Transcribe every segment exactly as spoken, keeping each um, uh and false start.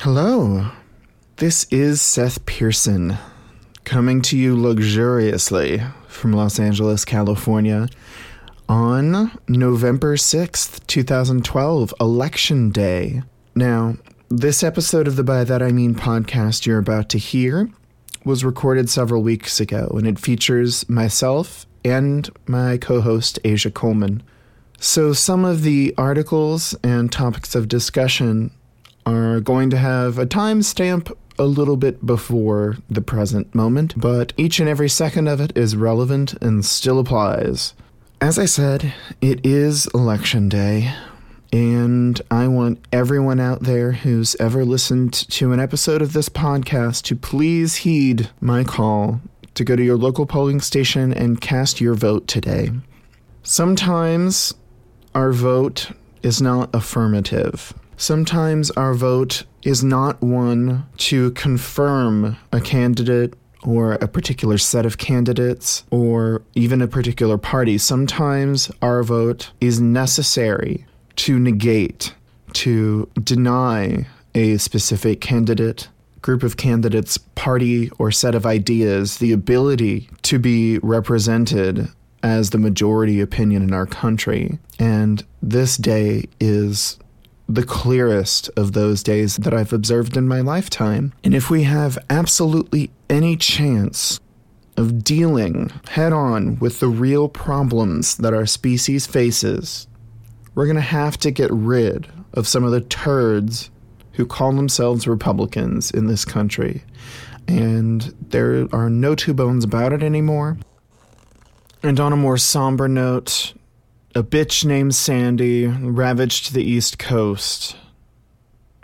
Hello, this is Seth Pearson, coming to you luxuriously from Los Angeles, California, on November sixth, twenty twelve, Election Day. Now, this episode of the By That I Mean podcast you're about to hear was recorded several weeks ago, and it features myself and my co-host, Asia Coleman. So some of the articles and topics of discussion are going to have a timestamp a little bit before the present moment, but each and every second of it is relevant and still applies. As I said, it is Election Day, and I want everyone out there who's ever listened to an episode of this podcast to please heed my call to go to your local polling station and cast your vote today. Sometimes our vote is not affirmative. Sometimes our vote is not one to confirm a candidate or a particular set of candidates or even a particular party. Sometimes our vote is necessary to negate, to deny a specific candidate, group of candidates, party, or set of ideas the ability to be represented as the majority opinion in our country. And this day is the clearest of those days that I've observed in my lifetime. And if we have absolutely any chance of dealing head-on with the real problems that our species faces, we're going to have to get rid of some of the turds who call themselves Republicans in this country. And there are no two bones about it anymore. And on a more somber note, a bitch named Sandy ravaged the East Coast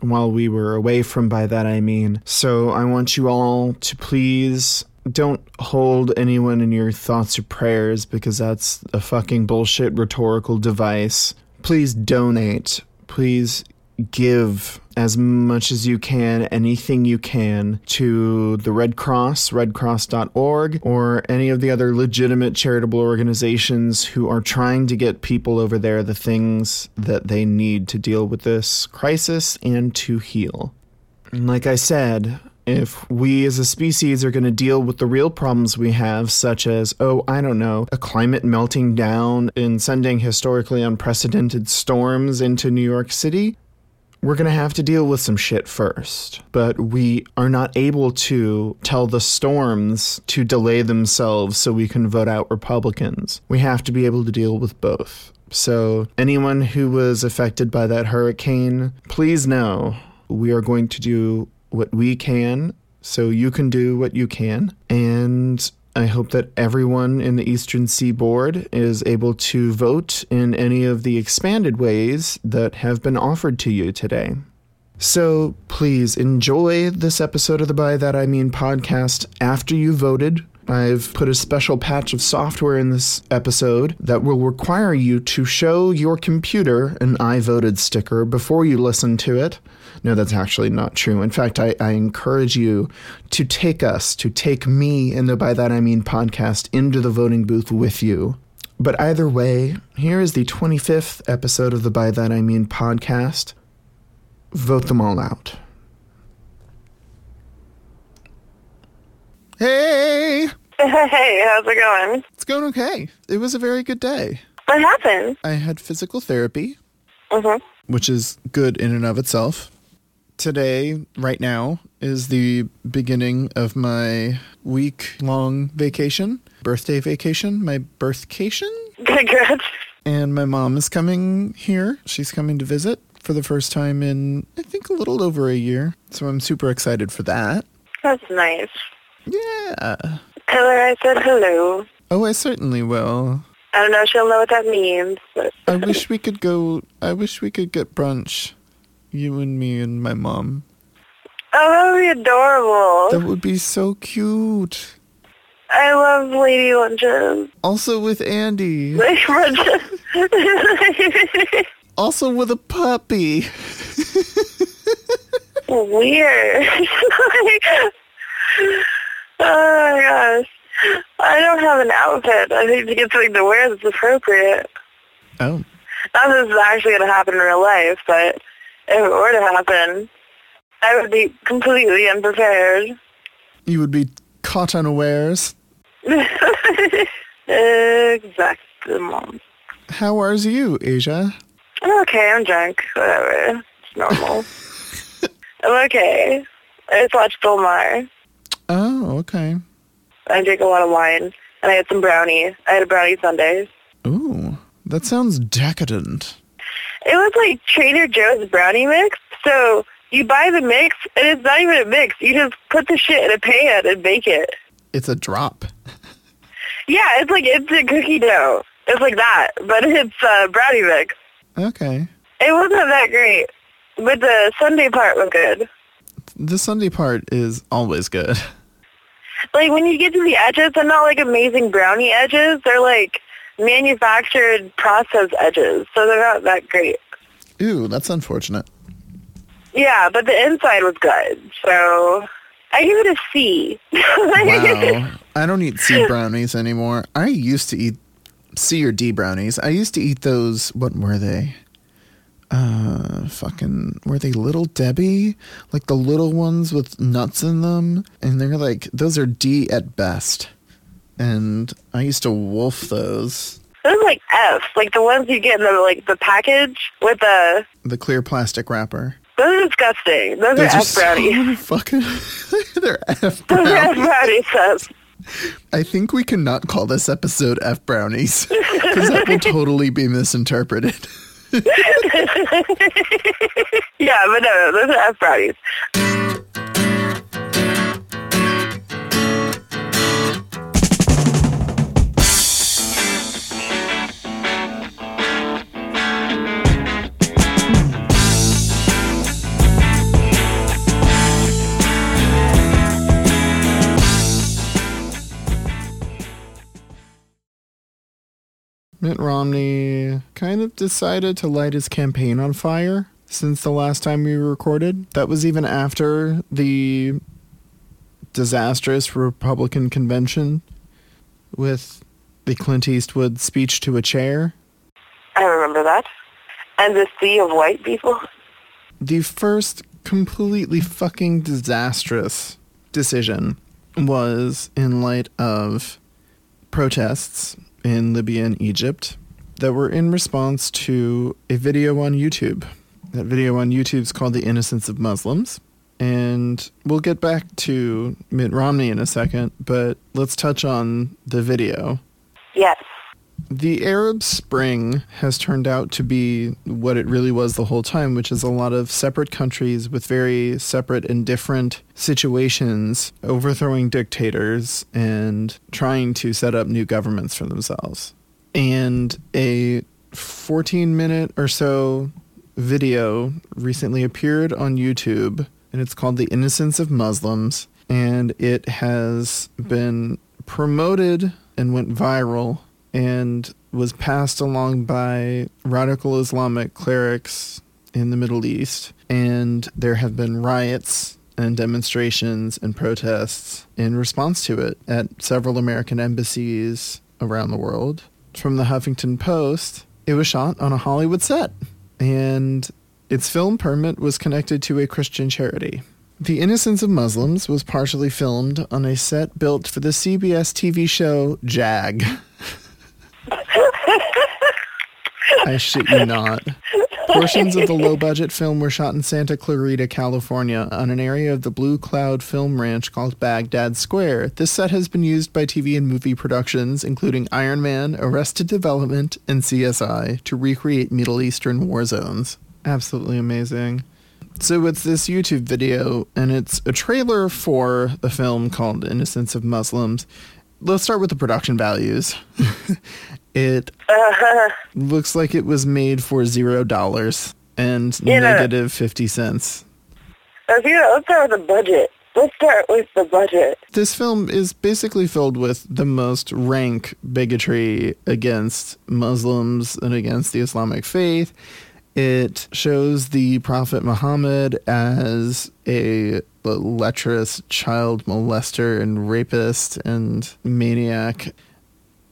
while we were away from By That I Mean. So I want you all to please don't hold anyone in your thoughts or prayers, because that's a fucking bullshit rhetorical device. Please donate. Please give as much as you can, anything you can, to the Red Cross, red cross dot org, or any of the other legitimate charitable organizations who are trying to get people over there the things that they need to deal with this crisis and to heal. And like I said, if we as a species are going to deal with the real problems we have, such as, oh, I don't know, a climate melting down and sending historically unprecedented storms into New York City, we're going to have to deal with some shit first. But we are not able to tell the storms to delay themselves so we can vote out Republicans. We have to be able to deal with both. So anyone who was affected by that hurricane, please know we are going to do what we can so you can do what you can. And I hope that everyone in the Eastern Seaboard is able to vote in any of the expanded ways that have been offered to you today. So please enjoy this episode of the By That I Mean podcast after you voted. I've put a special patch of software in this episode that will require you to show your computer an I voted sticker before you listen to it. No, that's actually not true. In fact, I, I encourage you to take us, to take me and the By That I Mean podcast into the voting booth with you. But either way, here is the twenty-fifth episode of the By That I Mean podcast. Vote them all out. Hey! Hey, how's it going? It's going okay. It was a very good day. What happened? I had physical therapy, mm-hmm. which is good in and of itself. Today, right now, is the beginning of my week-long vacation, birthday vacation, my birthcation. Congrats. And my mom is coming here. She's coming to visit for the first time in, I think, a little over a year. So I'm super excited for that. That's nice. Yeah. Tell her I said hello. Oh, I certainly will. I don't know if she'll know what that means. I wish we could go, I wish we could get brunch. You and me and my mom. Oh, that would be adorable. That would be so cute. I love lady lunches. Also with Andy. Lady lunches. Also with a puppy. Weird. Oh my gosh. I don't have an outfit. I need to get something to wear that's appropriate. Oh. Not that this is actually going to happen in real life, but if it were to happen, I would be completely unprepared. You would be caught unawares? Exactly. How are you, Asia? I'm okay, I'm drunk. Whatever. It's normal. I'm okay. I just watched Bill Maher. Oh, okay. I drink a lot of wine, and I had some brownie. I had a brownie sundae. Ooh, that sounds decadent. It was like Trader Joe's brownie mix, so you buy the mix, and it's not even a mix. You just put the shit in a pan and bake it. It's a drop. Yeah, it's like, it's a cookie dough. It's like that, but it's uh, brownie mix. Okay. It wasn't that great, but the Sunday part was good. The Sunday part is always good. Like, when you get to the edges, they're not, like, amazing brownie edges. They're, like, manufactured process edges, so they're not that great. Ooh, that's unfortunate. Yeah, but the inside was good, so I give it a C. Wow. I don't eat C brownies anymore. I used to eat C or D brownies. I used to eat those, what were they? Uh, fucking, were they Little Debbie? Like the little ones with nuts in them? And they're like, those are D at best. And I used to wolf those. Those are like F, like the ones you get in the, like, the package with the... The clear plastic wrapper. Those are disgusting. Those, those are, are F brownies. So fucking, they're F brownies. Those are F brownies, Seth. I think we cannot call this episode F brownies, because that will totally be misinterpreted. Yeah, but no, those are F brownies. Mitt Romney kind of decided to light his campaign on fire since the last time we recorded. That was even after the disastrous Republican convention with the Clint Eastwood speech to a chair. I remember that. And the sea of white people. The first completely fucking disastrous decision was in light of protests in Libya and Egypt that were in response to a video on YouTube. That video on YouTube is called The Innocence of Muslims. And we'll get back to Mitt Romney in a second, but let's touch on the video. Yes. The Arab Spring has turned out to be what it really was the whole time, which is a lot of separate countries with very separate and different situations overthrowing dictators and trying to set up new governments for themselves. And a fourteen-minute or so video recently appeared on YouTube, and it's called The Innocence of Muslims, and it has been promoted and went viral and was passed along by radical Islamic clerics in the Middle East. And there have been riots and demonstrations and protests in response to it at several American embassies around the world. From the Huffington Post, it was shot on a Hollywood set, and its film permit was connected to a Christian charity. The Innocence of Muslims was partially filmed on a set built for the C B S T V show Jag. I shit you not. Portions of the low-budget film were shot in Santa Clarita, California, on an area of the Blue Cloud Film Ranch called Baghdad Square. This set has been used by T V and movie productions, including Iron Man, Arrested Development, and C S I, to recreate Middle Eastern war zones. Absolutely amazing. So it's this YouTube video, and it's a trailer for a film called Innocence of Muslims. Let's start with the production values. It uh-huh. looks like it was made for zero dollars and yeah. negative fifty cents. Okay, let's start with the budget. Let's start with the budget. This film is basically filled with the most rank bigotry against Muslims and against the Islamic faith. It shows the Prophet Muhammad as a lecherous child molester and rapist and maniac.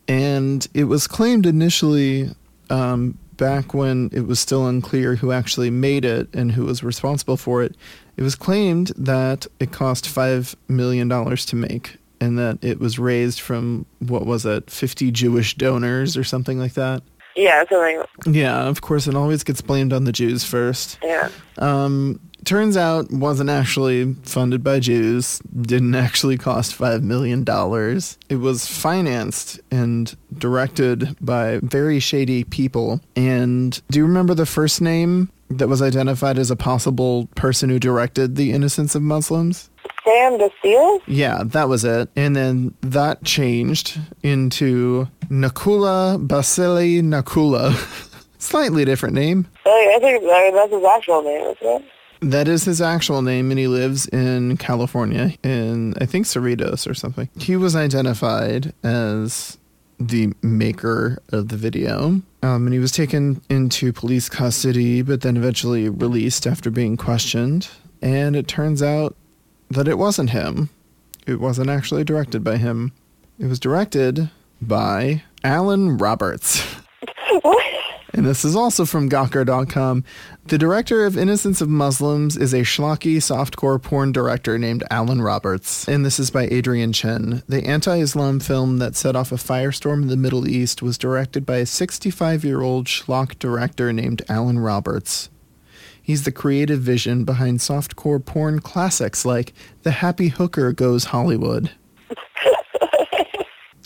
And it was claimed initially um, back when it was still unclear who actually made it and who was responsible for it, it was claimed that it cost five million dollars to make and that it was raised from, what was it, fifty Jewish donors or something like that? Yeah, something. Yeah, of course, it always gets blamed on the Jews first. Yeah. Um, turns out wasn't actually funded by Jews, didn't actually cost five million dollars. It was financed and directed by very shady people. And do you remember the first name that was identified as a possible person who directed The Innocence of Muslims? Sam Bacile? Yeah, that was it. And then that changed into Nakoula Basseley Nakoula. Slightly different name. I think I mean, that's his actual name, isn't it? That is his actual name, and he lives in California, in, I think, Cerritos or something. He was identified as the maker of the video. Um, and he was taken into police custody, but then eventually released after being questioned. And it turns out that it wasn't him. It wasn't actually directed by him. It was directed by Alan Roberts. What? And this is also from Gawker dot com. The director of Innocence of Muslims is a schlocky softcore porn director named Alan Roberts. And this is by Adrian Chen. The anti-Islam film that set off a firestorm in the Middle East was directed by a sixty-five-year-old schlock director named Alan Roberts. He's the creative vision behind softcore porn classics like The Happy Hooker Goes Hollywood.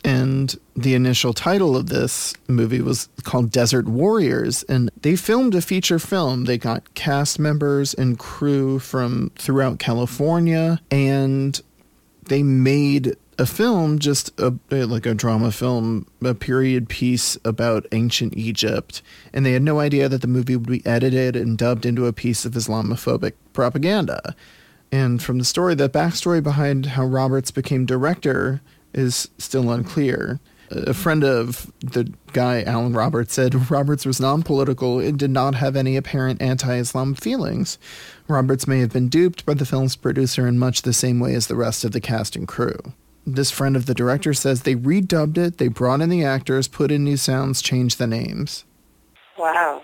And the initial title of this movie was called Desert Warriors, and they filmed a feature film. They got cast members and crew from throughout California, and they made a film, just a, like a drama film, a period piece about ancient Egypt, and they had no idea that the movie would be edited and dubbed into a piece of Islamophobic propaganda. And from the story, the backstory behind how Roberts became director is still unclear. A friend of the guy, Alan Roberts, said Roberts was non-political and did not have any apparent anti-Islam feelings. Roberts may have been duped by the film's producer in much the same way as the rest of the cast and crew. This friend of the director says they redubbed it, they brought in the actors, put in new sounds, changed the names. Wow.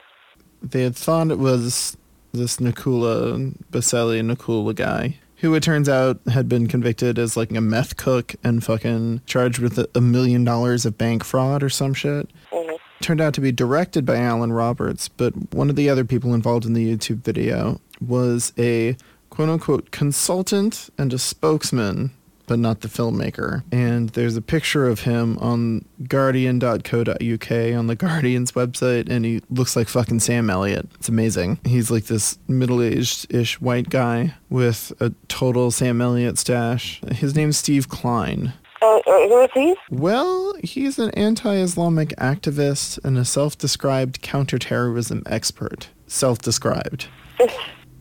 They had thought it was this Nakoula Basseley Nakoula guy, who it turns out had been convicted as like a meth cook and fucking charged with a, a million dollars of bank fraud or some shit. Mm-hmm. Turned out to be directed by Alan Roberts, but one of the other people involved in the YouTube video was a quote-unquote consultant and a spokesman, but not the filmmaker. And there's a picture of him on guardian dot co dot U K on the Guardian's website, and he looks like fucking Sam Elliott. It's amazing. He's like this middle-aged-ish white guy with a total Sam Elliott stash. His name's Steve Klein. Uh, who is he? Well, he's an anti-Islamic activist and a self-described counterterrorism expert. Self-described.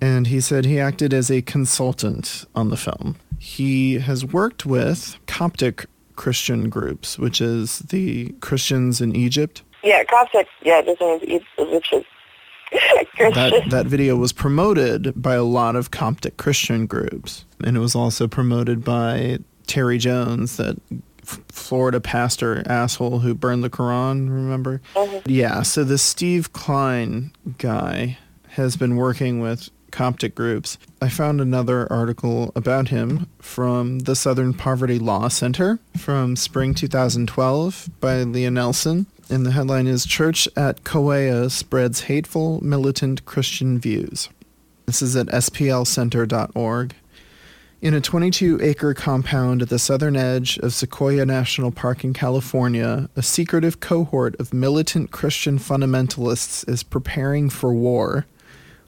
And he said he acted as a consultant on the film. He has worked with Coptic Christian groups, which is the Christians in Egypt. Yeah, Coptic. Yeah, this one is Egyptian. That, that video was promoted by a lot of Coptic Christian groups. And it was also promoted by Terry Jones, that F- Florida pastor asshole who burned the Quran, remember? Uh-huh. Yeah, so the Steve Klein guy has been working with Coptic groups. I found another article about him from the Southern Poverty Law Center from spring two thousand twelve by Leah Nelson, and the headline is Church at Kaweah Spreads Hateful Militant Christian Views. This is at S P L center dot org. In a twenty-two acre compound at the southern edge of Sequoia National Park in California, a secretive cohort of militant Christian fundamentalists is preparing for war.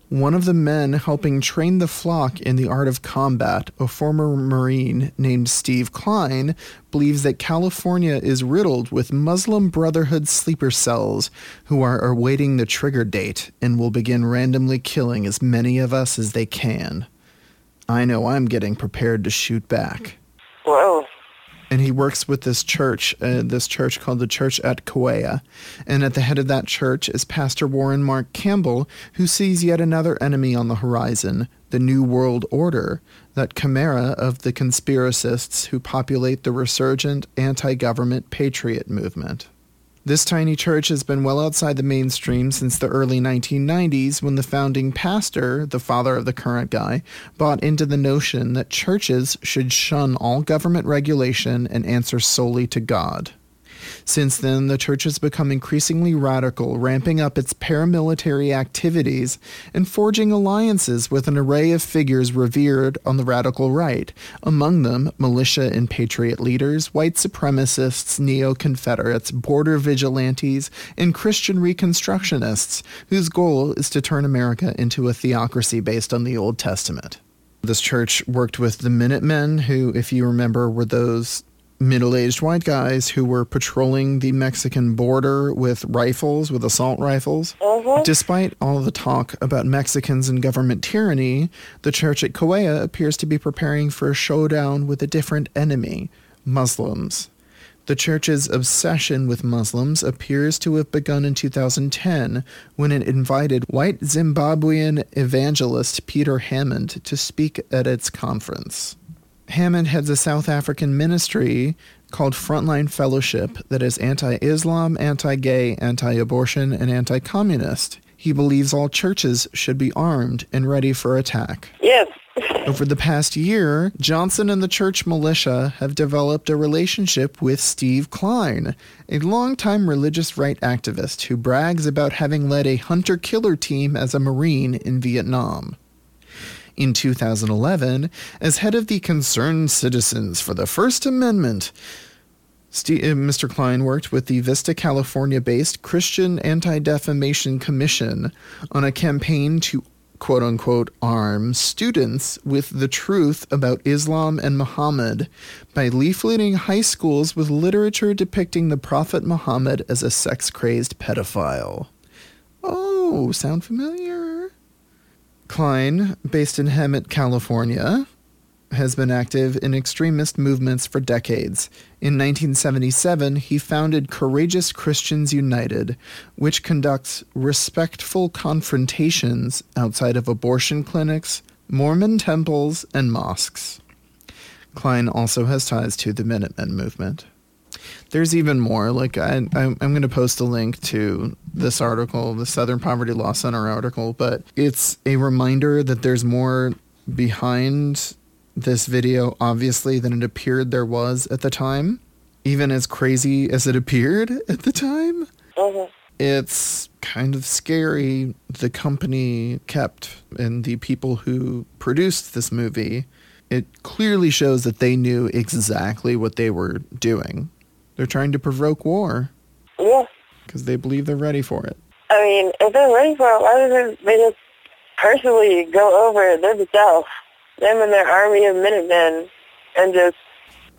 One of the men helping train the flock in the art of combat, a former Marine named Steve Klein, believes that California is riddled with Muslim Brotherhood sleeper cells who are awaiting the trigger date and will begin randomly killing as many of us as they can. I know I'm getting prepared to shoot back. Whoa. And he works with this church, uh, this church called the Church at Kaweah. And at the head of that church is Pastor Warren Mark Campbell, who sees yet another enemy on the horizon, the New World Order, that chimera of the conspiracists who populate the resurgent anti-government patriot movement. This tiny church has been well outside the mainstream since the early nineteen nineties, when the founding pastor, the father of the current guy, bought into the notion that churches should shun all government regulation and answer solely to God. Since then, the church has become increasingly radical, ramping up its paramilitary activities and forging alliances with an array of figures revered on the radical right, among them militia and patriot leaders, white supremacists, neo-Confederates, border vigilantes, and Christian Reconstructionists, whose goal is to turn America into a theocracy based on the Old Testament. This church worked with the Minutemen, who, if you remember, were those middle-aged white guys who were patrolling the Mexican border with rifles, with assault rifles. Mm-hmm. Despite all the talk about Mexicans and government tyranny, the church at Kaweah appears to be preparing for a showdown with a different enemy, Muslims. The church's obsession with Muslims appears to have begun in two thousand ten, when it invited white Zimbabwean evangelist Peter Hammond to speak at its conference. Hammond heads a South African ministry called Frontline Fellowship that is anti-Islam, anti-gay, anti-abortion, and anti-communist. He believes all churches should be armed and ready for attack. Yes. Over the past year, Johnson and the church militia have developed a relationship with Steve Klein, a longtime religious right activist who brags about having led a hunter-killer team as a Marine in Vietnam. In two thousand eleven, as head of the Concerned Citizens for the First Amendment, St- uh, Mister Klein worked with the Vista, California-based Christian Anti-Defamation Commission on a campaign to, quote-unquote, arm students with the truth about Islam and Muhammad by leafleting high schools with literature depicting the Prophet Muhammad as a sex-crazed pedophile. Oh, sound familiar? Klein, based in Hemet, California, has been active in extremist movements for decades. In nineteen seventy-seven, he founded Courageous Christians United, which conducts respectful confrontations outside of abortion clinics, Mormon temples, and mosques. Klein also has ties to the Minutemen movement. There's even more. Like I, I'm going to post a link to this article, the Southern Poverty Law Center article, but it's a reminder that there's more behind this video, obviously, than it appeared there was at the time, even as crazy as it appeared at the time. Mm-hmm. It's kind of scary. The company kept and the people who produced this movie, it clearly shows that they knew exactly what they were doing. They're trying to provoke war. Yeah. Because they believe they're ready for it. I mean, if they're ready for it, why would they just personally go over it themselves? Them and their army of Minutemen and just...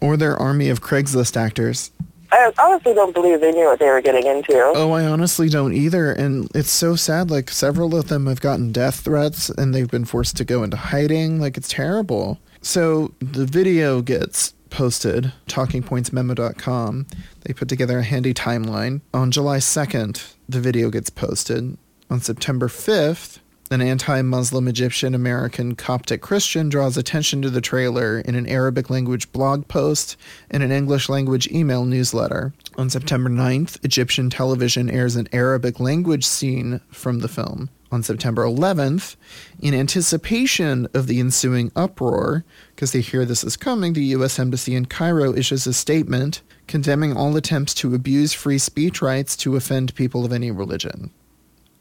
Or their army of Craigslist actors. I honestly don't believe they knew what they were getting into. Oh, I honestly don't either. And it's so sad. Like, several of them have gotten death threats and they've been forced to go into hiding. Like, it's terrible. So the video gets posted, talking points memo dot com. They put together a handy timeline. On July second, the video gets posted. On September fifth, an anti-Muslim Egyptian-American Coptic Christian draws attention to the trailer in an Arabic-language blog post and an English-language email newsletter. On September ninth, Egyptian television airs an Arabic-language scene from the film. On September eleventh, in anticipation of the ensuing uproar, because they hear this is coming, the U S Embassy in Cairo issues a statement condemning all attempts to abuse free speech rights to offend people of any religion.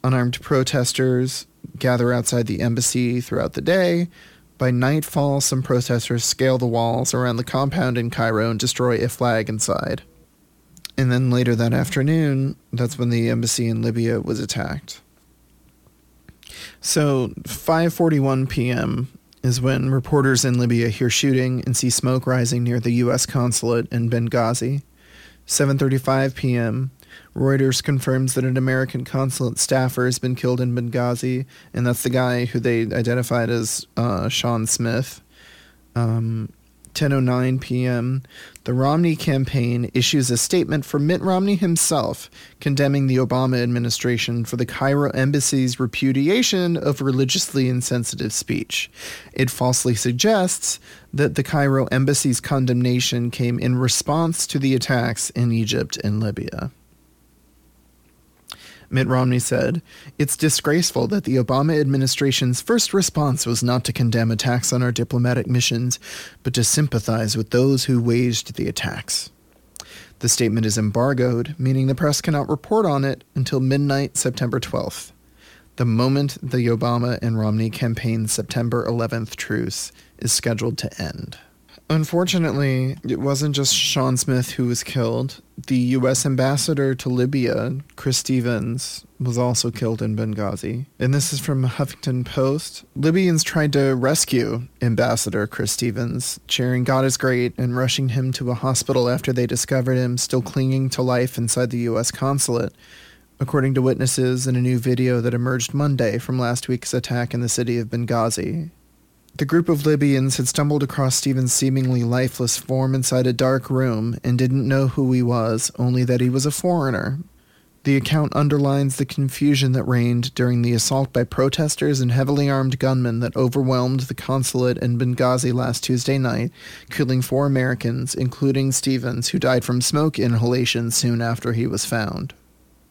Unarmed protesters gather outside the embassy throughout the day. By nightfall, some protesters scale the walls around the compound in Cairo and destroy a flag inside. And then later that afternoon, that's when the embassy in Libya was attacked. So five forty-one p.m. is when reporters in Libya hear shooting and see smoke rising near the U S consulate in Benghazi. seven thirty-five p.m., Reuters confirms that an American consulate staffer has been killed in Benghazi, and that's the guy who they identified as uh, Sean Smith. Um, ten oh nine p.m., the Romney campaign issues a statement from Mitt Romney himself condemning the Obama administration for the Cairo embassy's repudiation of religiously insensitive speech. It falsely suggests that the Cairo embassy's condemnation came in response to the attacks in Egypt and Libya. Mitt Romney said, "It's disgraceful that the Obama administration's first response was not to condemn attacks on our diplomatic missions, but to sympathize with those who waged the attacks." The statement is embargoed, meaning the press cannot report on it until midnight September twelfth, the moment the Obama and Romney campaign's September eleventh truce is scheduled to end. Unfortunately, it wasn't just Sean Smith who was killed. The U S ambassador to Libya, Chris Stevens, was also killed in Benghazi. And this is from Huffington Post. Libyans tried to rescue Ambassador Chris Stevens, cheering "God is great" and rushing him to a hospital after they discovered him still clinging to life inside the U S consulate, according to witnesses in a new video that emerged Monday from last week's attack in the city of Benghazi. The group of Libyans had stumbled across Stevens' seemingly lifeless form inside a dark room and didn't know who he was, only that he was a foreigner. The account underlines the confusion that reigned during the assault by protesters and heavily armed gunmen that overwhelmed the consulate in Benghazi last Tuesday night, killing four Americans, including Stevens, who died from smoke inhalation soon after he was found.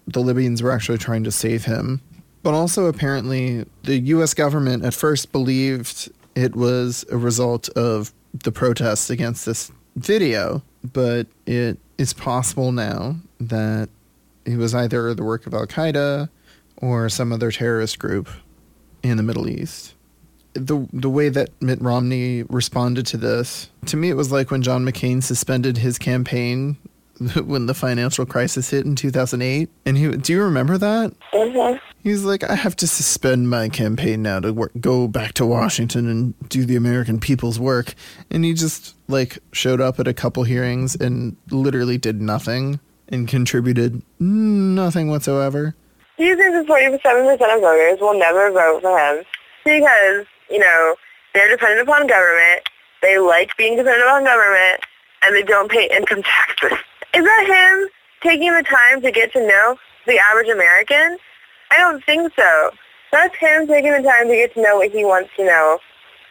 The Libyans were actually trying to save him. But also, apparently, the U S government at first believed it was a result of the protests against this video, but it is possible now that it was either the work of Al-Qaeda or some other terrorist group in the Middle East. The the way that Mitt Romney responded to this, to me it was like when John McCain suspended his campaign when the financial crisis hit in two thousand eight. And he, do you remember that? Mm-hmm. He's like, "I have to suspend my campaign now to work, go back to Washington and do the American people's work." And he just, like, showed up at a couple hearings and literally did nothing and contributed nothing whatsoever. Do you think that forty-seven percent of voters will never vote for him? Because, you know, they're dependent upon government, they like being dependent upon government, and they don't pay income taxes. Is that him taking the time to get to know the average American? I don't think so. That's him taking the time to get to know what he wants to know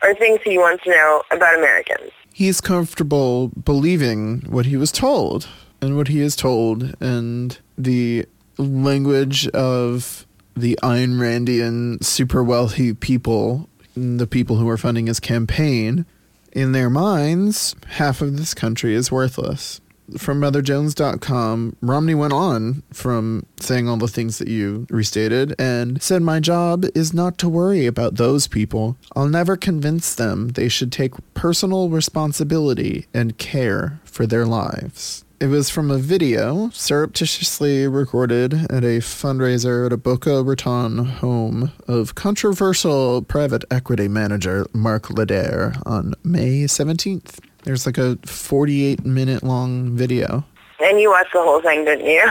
or things he wants to know about Americans. He's comfortable believing what he was told and what he is told, and the language of the Ayn Randian super wealthy people, the people who are funding his campaign, in their minds, half of this country is worthless. From Mother Jones dot com, Romney went on from saying all the things that you restated and said, "My job is not to worry about those people. I'll never convince them they should take personal responsibility and care for their lives." It was from a video surreptitiously recorded at a fundraiser at a Boca Raton home of controversial private equity manager Mark Lederer on May seventeenth. There's like a forty-eight minute long video. And you watched the whole thing, didn't you?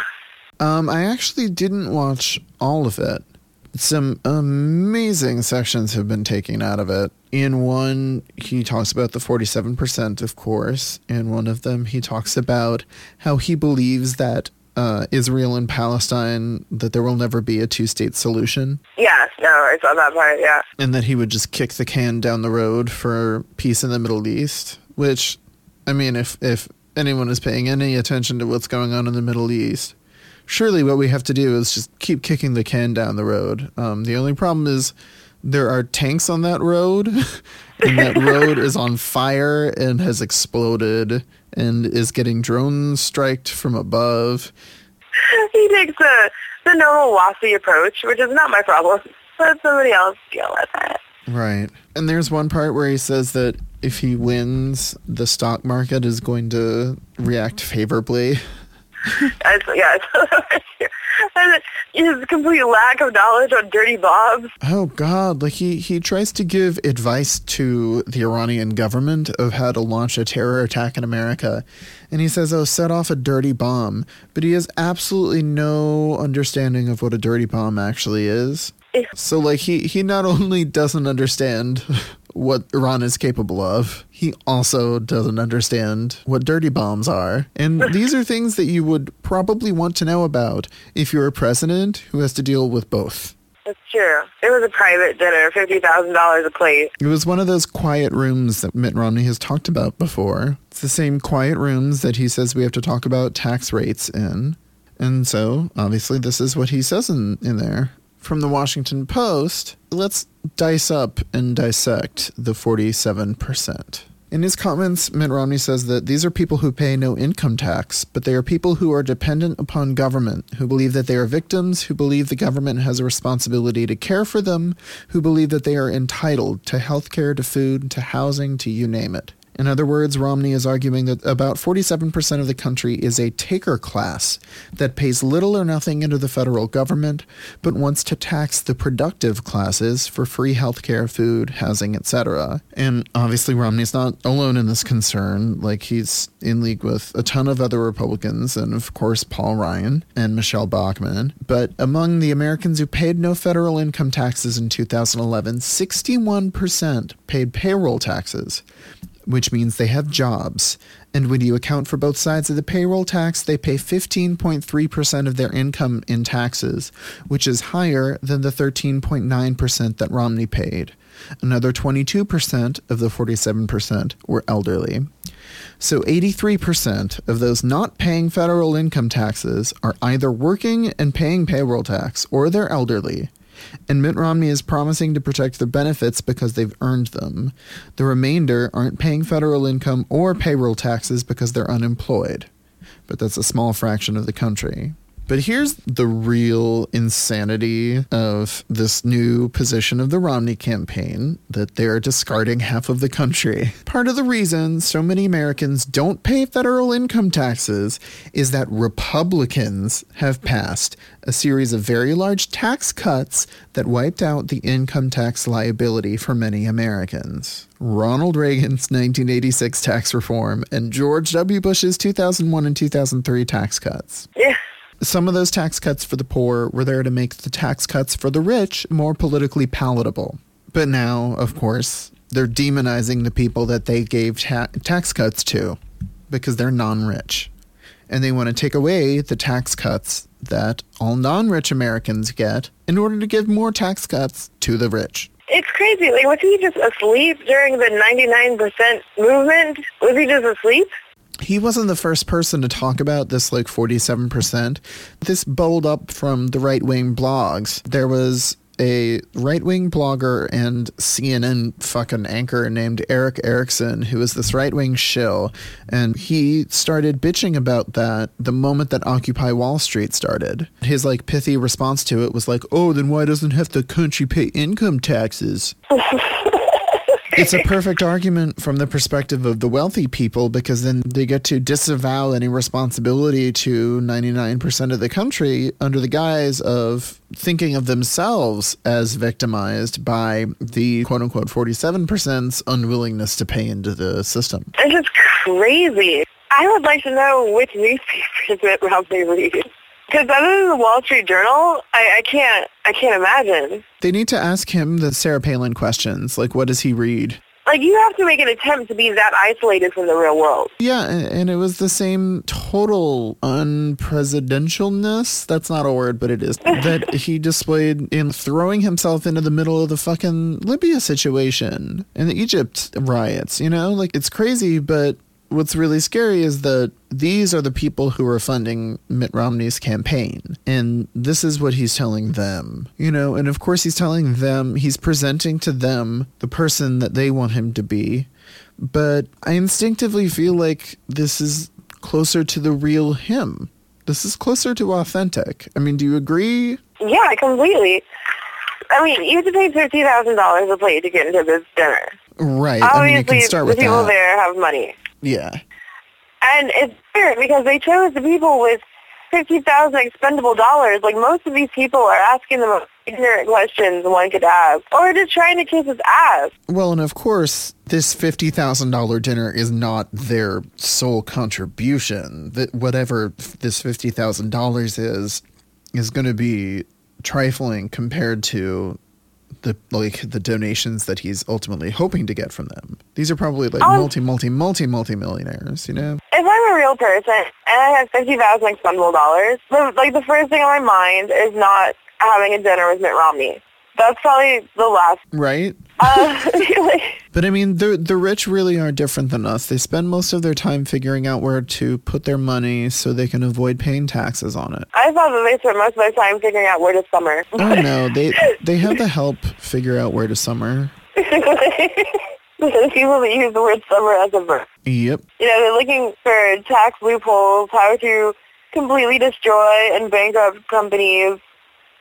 Um, I actually didn't watch all of it. Some amazing sections have been taken out of it. In one, he talks about the forty-seven percent, of course. In one of them, he talks about how he believes that uh, Israel and Palestine, that there will never be a two-state solution. Yeah, no, I saw that part, yeah. And that he would just kick the can down the road for peace in the Middle East. Which, I mean, if, if anyone is paying any attention to what's going on in the Middle East, surely what we have to do is just keep kicking the can down the road. Um, the only problem is there are tanks on that road, and that road is on fire and has exploded and is getting drone-striked from above. He takes the, the normal WASI approach, which is not my problem. Let somebody else deal with that. Right. And there's one part where he says that if he wins, the stock market is going to react favorably. I, yeah, I his complete lack of knowledge on dirty bobs. Oh, God. Like, he, he tries to give advice to the Iranian government of how to launch a terror attack in America. And he says, "Oh, set off a dirty bomb." But he has absolutely no understanding of what a dirty bomb actually is. So, like, he, he not only doesn't understand what Iran is capable of, he also doesn't understand what dirty bombs are. And these are things that you would probably want to know about if you're a president who has to deal with both. That's true. It was a private dinner, fifty thousand dollars a plate. It was one of those quiet rooms that Mitt Romney has talked about before. It's the same quiet rooms that he says we have to talk about tax rates in. And so, obviously, this is what he says in, in there. From the Washington Post, let's dice up and dissect the forty-seven percent. In his comments, Mitt Romney says that these are people who pay no income tax, but they are people who are dependent upon government, who believe that they are victims, who believe the government has a responsibility to care for them, who believe that they are entitled to health care, to food, to housing, to you name it. In other words, Romney is arguing that about forty-seven percent of the country is a taker class that pays little or nothing into the federal government, but wants to tax the productive classes for free healthcare, food, housing, et cetera. And obviously, Romney's not alone in this concern. Like, he's in league with a ton of other Republicans and, of course, Paul Ryan and Michelle Bachmann. But among the Americans who paid no federal income taxes in two thousand eleven, sixty-one percent paid payroll taxes, which means they have jobs. And when you account for both sides of the payroll tax, they pay fifteen point three percent of their income in taxes, which is higher than the thirteen point nine percent that Romney paid. Another twenty-two percent of the forty-seven percent were elderly. So eighty-three percent of those not paying federal income taxes are either working and paying payroll tax, or they're elderly. And Mitt Romney is promising to protect their benefits because they've earned them. The remainder aren't paying federal income or payroll taxes because they're unemployed. But that's a small fraction of the country. But here's the real insanity of this new position of the Romney campaign, that they're discarding half of the country. Part of the reason so many Americans don't pay federal income taxes is that Republicans have passed a series of very large tax cuts that wiped out the income tax liability for many Americans. Ronald Reagan's nineteen eighty-six tax reform and George W. Bush's two thousand one and two thousand three tax cuts. Yeah. Some of those tax cuts for the poor were there to make the tax cuts for the rich more politically palatable. But now, of course, they're demonizing the people that they gave ta- tax cuts to because they're non-rich. And they want to take away the tax cuts that all non-rich Americans get in order to give more tax cuts to the rich. It's crazy. Like, was he just asleep during the ninety-nine percent movement? Was he just asleep? He wasn't the first person to talk about this, like, forty-seven percent. This bubbled up from the right-wing blogs. There was a right-wing blogger and C N N fucking anchor named Eric Erickson, who was this right-wing shill, and he started bitching about that the moment that Occupy Wall Street started. His, like, pithy response to it was like, oh, then why doesn't half the country pay income taxes? It's a perfect argument from the perspective of the wealthy people, because then they get to disavow any responsibility to ninety-nine percent of the country under the guise of thinking of themselves as victimized by the quote-unquote forty-seven percent's unwillingness to pay into the system. This is crazy. I would like to know which newspapers that Romney reads. Because other than the Wall Street Journal, I, I can't I can't imagine. They need to ask him the Sarah Palin questions, like, what does he read? Like, you have to make an attempt to be that isolated from the real world. Yeah, and it was the same total unpresidentialness, that's not a word, but it is, that he displayed in throwing himself into the middle of the fucking Libya situation and the Egypt riots, you know? Like, it's crazy, but what's really scary is that these are the people who are funding Mitt Romney's campaign, and this is what he's telling them, you know, and of course he's telling them, he's presenting to them the person that they want him to be, but I instinctively feel like this is closer to the real him. This is closer to authentic. I mean, do you agree? Yeah, completely. I mean, you have to pay fifty thousand dollars a plate to get into this dinner. Right. Obviously, I mean, you can start with the people that. There have money. Yeah. And it's weird because they chose the people with fifty thousand expendable dollars. Like, most of these people are asking them ignorant questions one could ask, or just trying to kiss his ass. Well, and of course, this fifty thousand dollars dinner is not their sole contribution. That whatever this fifty thousand dollars is, is going to be trifling compared to the like the donations that he's ultimately hoping to get from them. These are probably like um, multi, multi, multi, multi millionaires, you know? If I'm a real person and I have fifty thousand expendable dollars, the, like the first thing on my mind is not having a dinner with Mitt Romney. That's probably the last. Right? Uh, really. But I mean, the the rich really are different than us. They spend most of their time figuring out where to put their money so they can avoid paying taxes on it. I thought that they spent most of their time figuring out where to summer. Oh no, they they have the help figure out where to summer. People that use the word summer as a verb. Yep. You know, they're looking for tax loopholes, how to completely destroy and bankrupt companies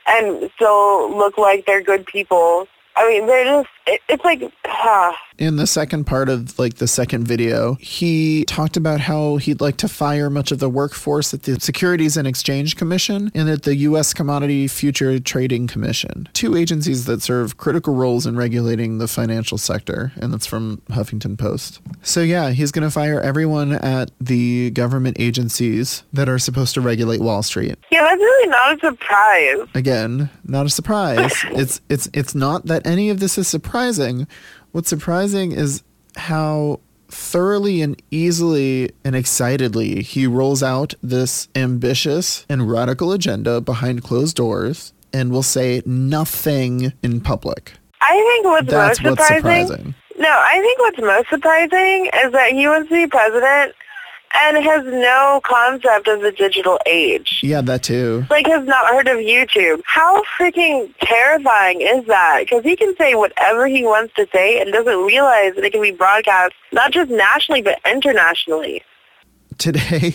and still look like they're good people. I mean, they're just, it, it's like, huh. In the second part of, like, the second video, he talked about how he'd like to fire much of the workforce at the Securities and Exchange Commission and at the U S Commodity Future Trading Commission, two agencies that serve critical roles in regulating the financial sector, and that's from Huffington Post. So, yeah, he's going to fire everyone at the government agencies that are supposed to regulate Wall Street. Yeah, that's really not a surprise. Again, not a surprise. It's, it's, it's not that any of this is surprising. What's surprising is how thoroughly and easily and excitedly he rolls out this ambitious and radical agenda behind closed doors and will say nothing in public. I think what's That's most surprising, what's surprising. No, I think what's most surprising is that he wants to be president and has no concept of the digital age. Yeah, that too. Like, has not heard of YouTube. How freaking terrifying is that? Because he can say whatever he wants to say and doesn't realize that it can be broadcast, not just nationally, but internationally. Today,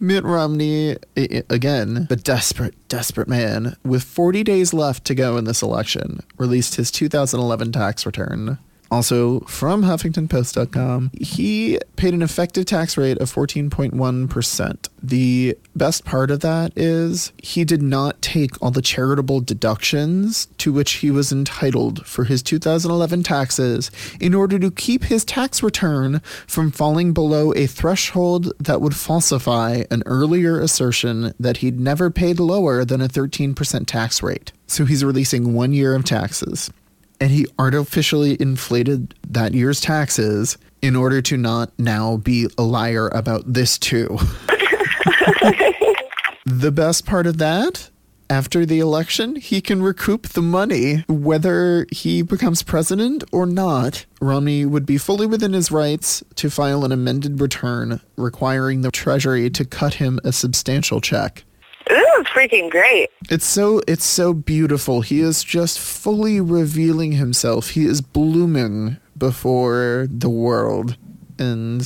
Mitt Romney, again, the desperate, desperate man, with forty days left to go in this election, released his two thousand eleven tax return. Also, from Huffington Post dot com, he paid an effective tax rate of fourteen point one percent. The best part of that is he did not take all the charitable deductions to which he was entitled for his two thousand eleven taxes in order to keep his tax return from falling below a threshold that would falsify an earlier assertion that he'd never paid lower than a thirteen percent tax rate. So he's releasing one year of taxes. And he artificially inflated that year's taxes in order to not now be a liar about this too. The best part of that, after the election, he can recoup the money. Whether he becomes president or not, Romney would be fully within his rights to file an amended return requiring the Treasury to cut him a substantial check. This is freaking great. It's so it's so beautiful. He is just fully revealing himself. He is blooming before the world, and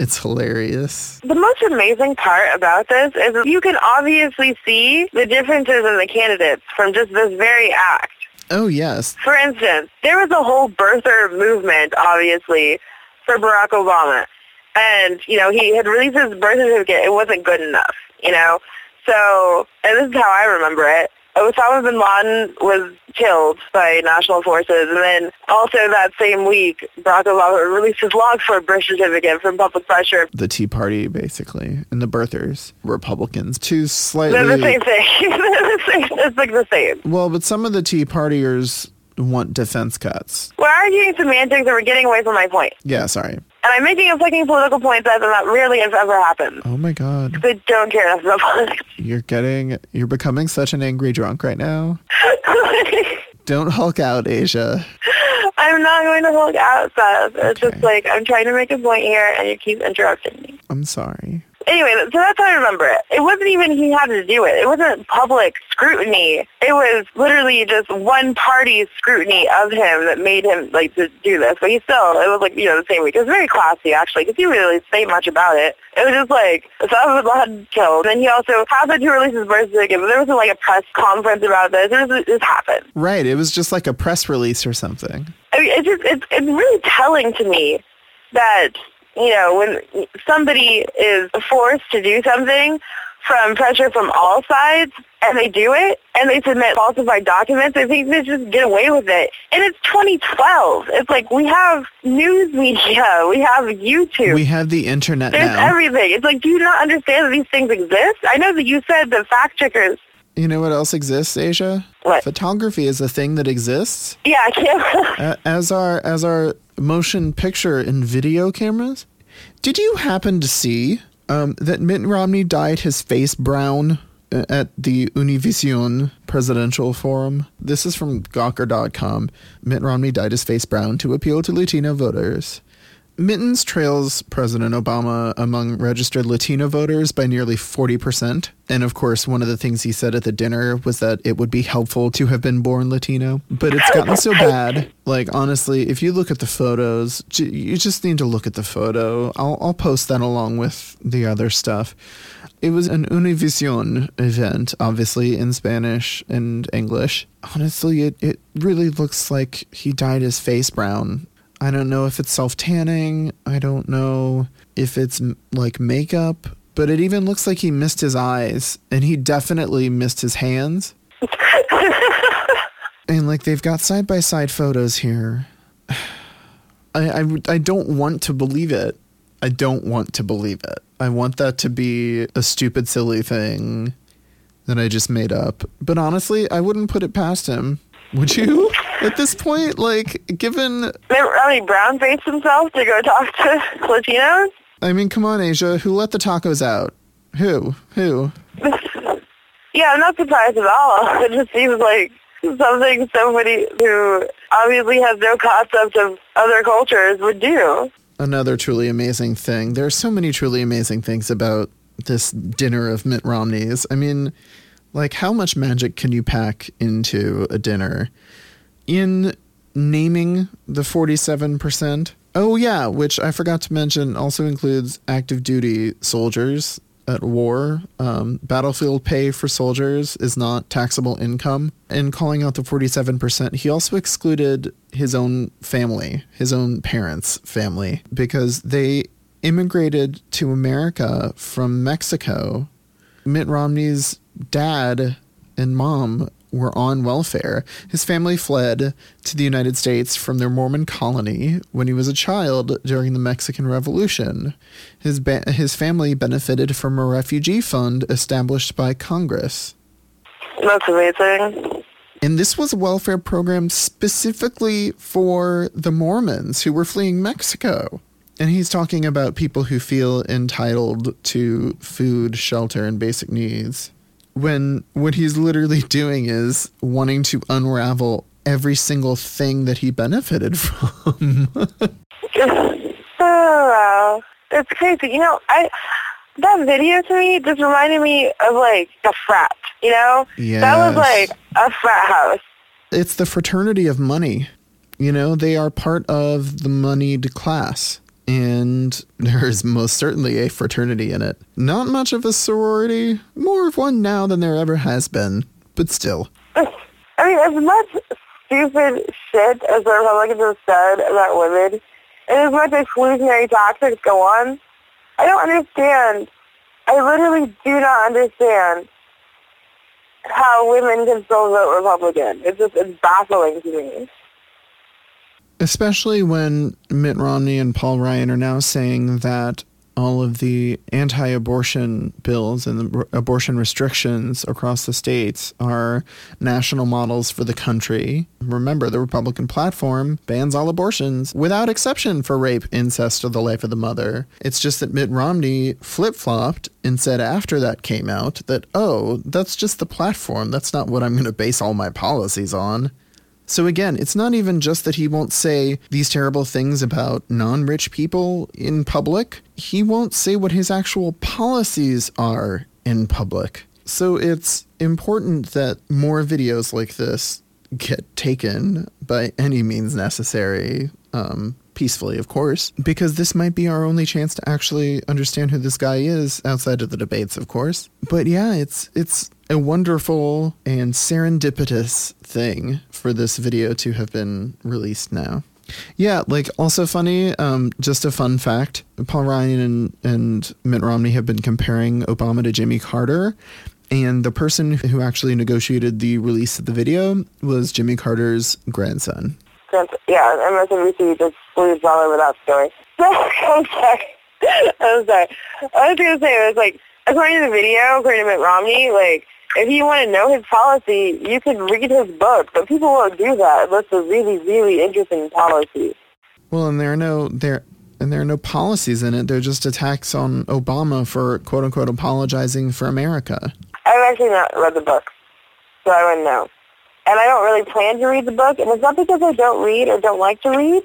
it's hilarious. The most amazing part about this is you can obviously see the differences in the candidates from just this very act. Oh, yes. For instance, there was a whole birther movement, obviously, for Barack Obama. And, you know, he had released his birth certificate. It wasn't good enough, you know? So, and this is how I remember it, Osama bin Laden was killed by national forces, and then also that same week, Barack Obama released his log for a birth certificate from public pressure. The Tea Party, basically, and the birthers, Republicans, two slightly... They're the same thing. It's like the same. Well, but some of the Tea Partiers want defense cuts. We're arguing semantics and we're getting away from my point. Yeah, sorry. And I'm making a fucking political point that that rarely has ever happened. Oh my god. Because I don't care enough about politics. You're getting, you're becoming such an angry drunk right now. Don't Hulk out, Asia. I'm not going to Hulk out, Seth. Okay. It's just like, I'm trying to make a point here and you keep interrupting me. I'm sorry. Anyway, so that's how I remember it. It wasn't even he had to do it. It wasn't public scrutiny. It was literally just one party scrutiny of him that made him, like, to do this. But he still, it was like, you know, the same week. It was very classy, actually, because he didn't really say much about it. It was just like, Osama bin Laden killed. And he also happened to release his birth certificate, but there wasn't, like, a press conference about this. It, was, it just happened. Right. It was just like a press release or something. I mean, it's just, it's, it's really telling to me that... You know, when somebody is forced to do something from pressure from all sides, and they do it, and they submit falsified documents, I think they just get away with it. And it's twenty twelve. It's like, we have news media. We have YouTube. We have the internet now. There's everything. It's like, do you not understand that these things exist? I know that you said the fact checkers. You know what else exists, Asia? What? Photography is a thing that exists. Yeah, camera. As our as our motion picture and video cameras. Did you happen to see um, that Mitt Romney dyed his face brown at the Univision presidential forum. This is from Gawker dot com. Mitt Romney dyed his face brown to appeal to Latino voters. Mittens trails President Obama among registered Latino voters by nearly forty percent. And of course, one of the things he said at the dinner was that it would be helpful to have been born Latino. But it's gotten so bad. Like, honestly, if you look at the photos, you just need to look at the photo. I'll, I'll post that along with the other stuff. It was an Univision event, obviously, in Spanish and English. Honestly, it, it really looks like he dyed his face brown. I don't know if it's self-tanning. I don't know if it's, like, makeup. But it even looks like he missed his eyes. And he definitely missed his hands. And, like, they've got side-by-side photos here. I, I, I don't want to believe it. I don't want to believe it. I want that to be a stupid, silly thing that I just made up. But honestly, I wouldn't put it past him. Would you? At this point, like, given... Mitt Romney brown-faced himself to go talk to Latinos? I mean, come on, Asia. Who let the tacos out? Who? Who? Yeah, I'm not surprised at all. It just seems like something somebody who obviously has no concept of other cultures would do. Another truly amazing thing. There are so many truly amazing things about this dinner of Mitt Romney's. I mean... Like, how much magic can you pack into a dinner? In naming the forty-seven percent, oh yeah, which I forgot to mention also includes active duty soldiers at war. Um, battlefield pay for soldiers is not taxable income. And calling out the forty-seven percent, he also excluded his own family, his own parents' family, because they immigrated to America from Mexico. Mitt Romney's dad and mom were on welfare. His family fled to the United States from their Mormon colony when he was a child during the Mexican Revolution. His ba- his family benefited from a refugee fund established by Congress. That's amazing. And this was a welfare program specifically for the Mormons who were fleeing Mexico. And he's talking about people who feel entitled to food, shelter, and basic needs. When what he's literally doing is wanting to unravel every single thing that he benefited from. Oh, wow. It's crazy. You know, I that video to me just reminded me of, like, a frat, you know? Yes. That was, like, a frat house. It's the fraternity of money. You know, they are part of the moneyed class. And there is most certainly a fraternity in it. Not much of a sorority, more of one now than there ever has been, but still. I mean, as much stupid shit as the Republicans have said about women, and as much exclusionary tactics go on, I don't understand. I literally do not understand how women can still vote Republican. It's just it's baffling to me. Especially when Mitt Romney and Paul Ryan are now saying that all of the anti-abortion bills and the abortion restrictions across the states are national models for the country. Remember, the Republican platform bans all abortions without exception for rape, incest, or the life of the mother. It's just that Mitt Romney flip-flopped and said after that came out that, oh, that's just the platform. That's not what I'm going to base all my policies on. So again, it's not even just that he won't say these terrible things about non-rich people in public. He won't say what his actual policies are in public. So it's important that more videos like this get taken by any means necessary, um, peacefully, of course, because this might be our only chance to actually understand who this guy is outside of the debates, of course. But yeah, it's it's... a wonderful and serendipitous thing for this video to have been released now. Yeah, like, also funny, um, just a fun fact, Paul Ryan and, and Mitt Romney have been comparing Obama to Jimmy Carter, and the person who actually negotiated the release of the video was Jimmy Carter's grandson. Yeah, M S N B C just blew all over that story. I'm sorry. I'm sorry. I was going to say, it was like, according to the video, according to Mitt Romney, like, if you want to know his policy, you can read his book, but people won't do that unless it's a really, really interesting policy. Well, and there are no there and there are no policies in it. They're just attacks on Obama for quote unquote apologizing for America. I've actually not read the book. so I wouldn't know. And I don't really plan to read the book, and it's not because I don't read or don't like to read,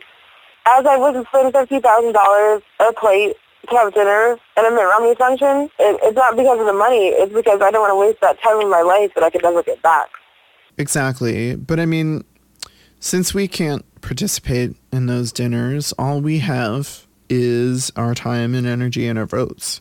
as I wouldn't spend fifty thousand dollars a plate to have dinner at a Mitt Romney function. It, it's not because of the money. It's because I don't want to waste that time in my life that I could never get back. Exactly. But I mean, since we can't participate in those dinners, all we have is our time and energy and our votes.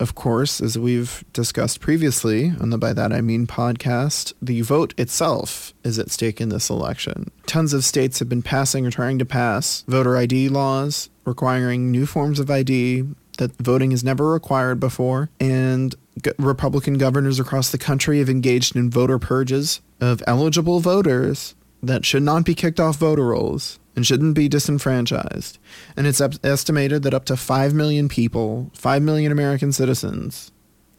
Of course, as we've discussed previously on the By That I Mean podcast, the vote itself is at stake in this election. Tons of states have been passing or trying to pass voter I D laws requiring new forms of I D that voting has never required before. And g- Republican governors across the country have engaged in voter purges of eligible voters that should not be kicked off voter rolls and shouldn't be disenfranchised. And it's up- estimated that up to five million people, five million American citizens,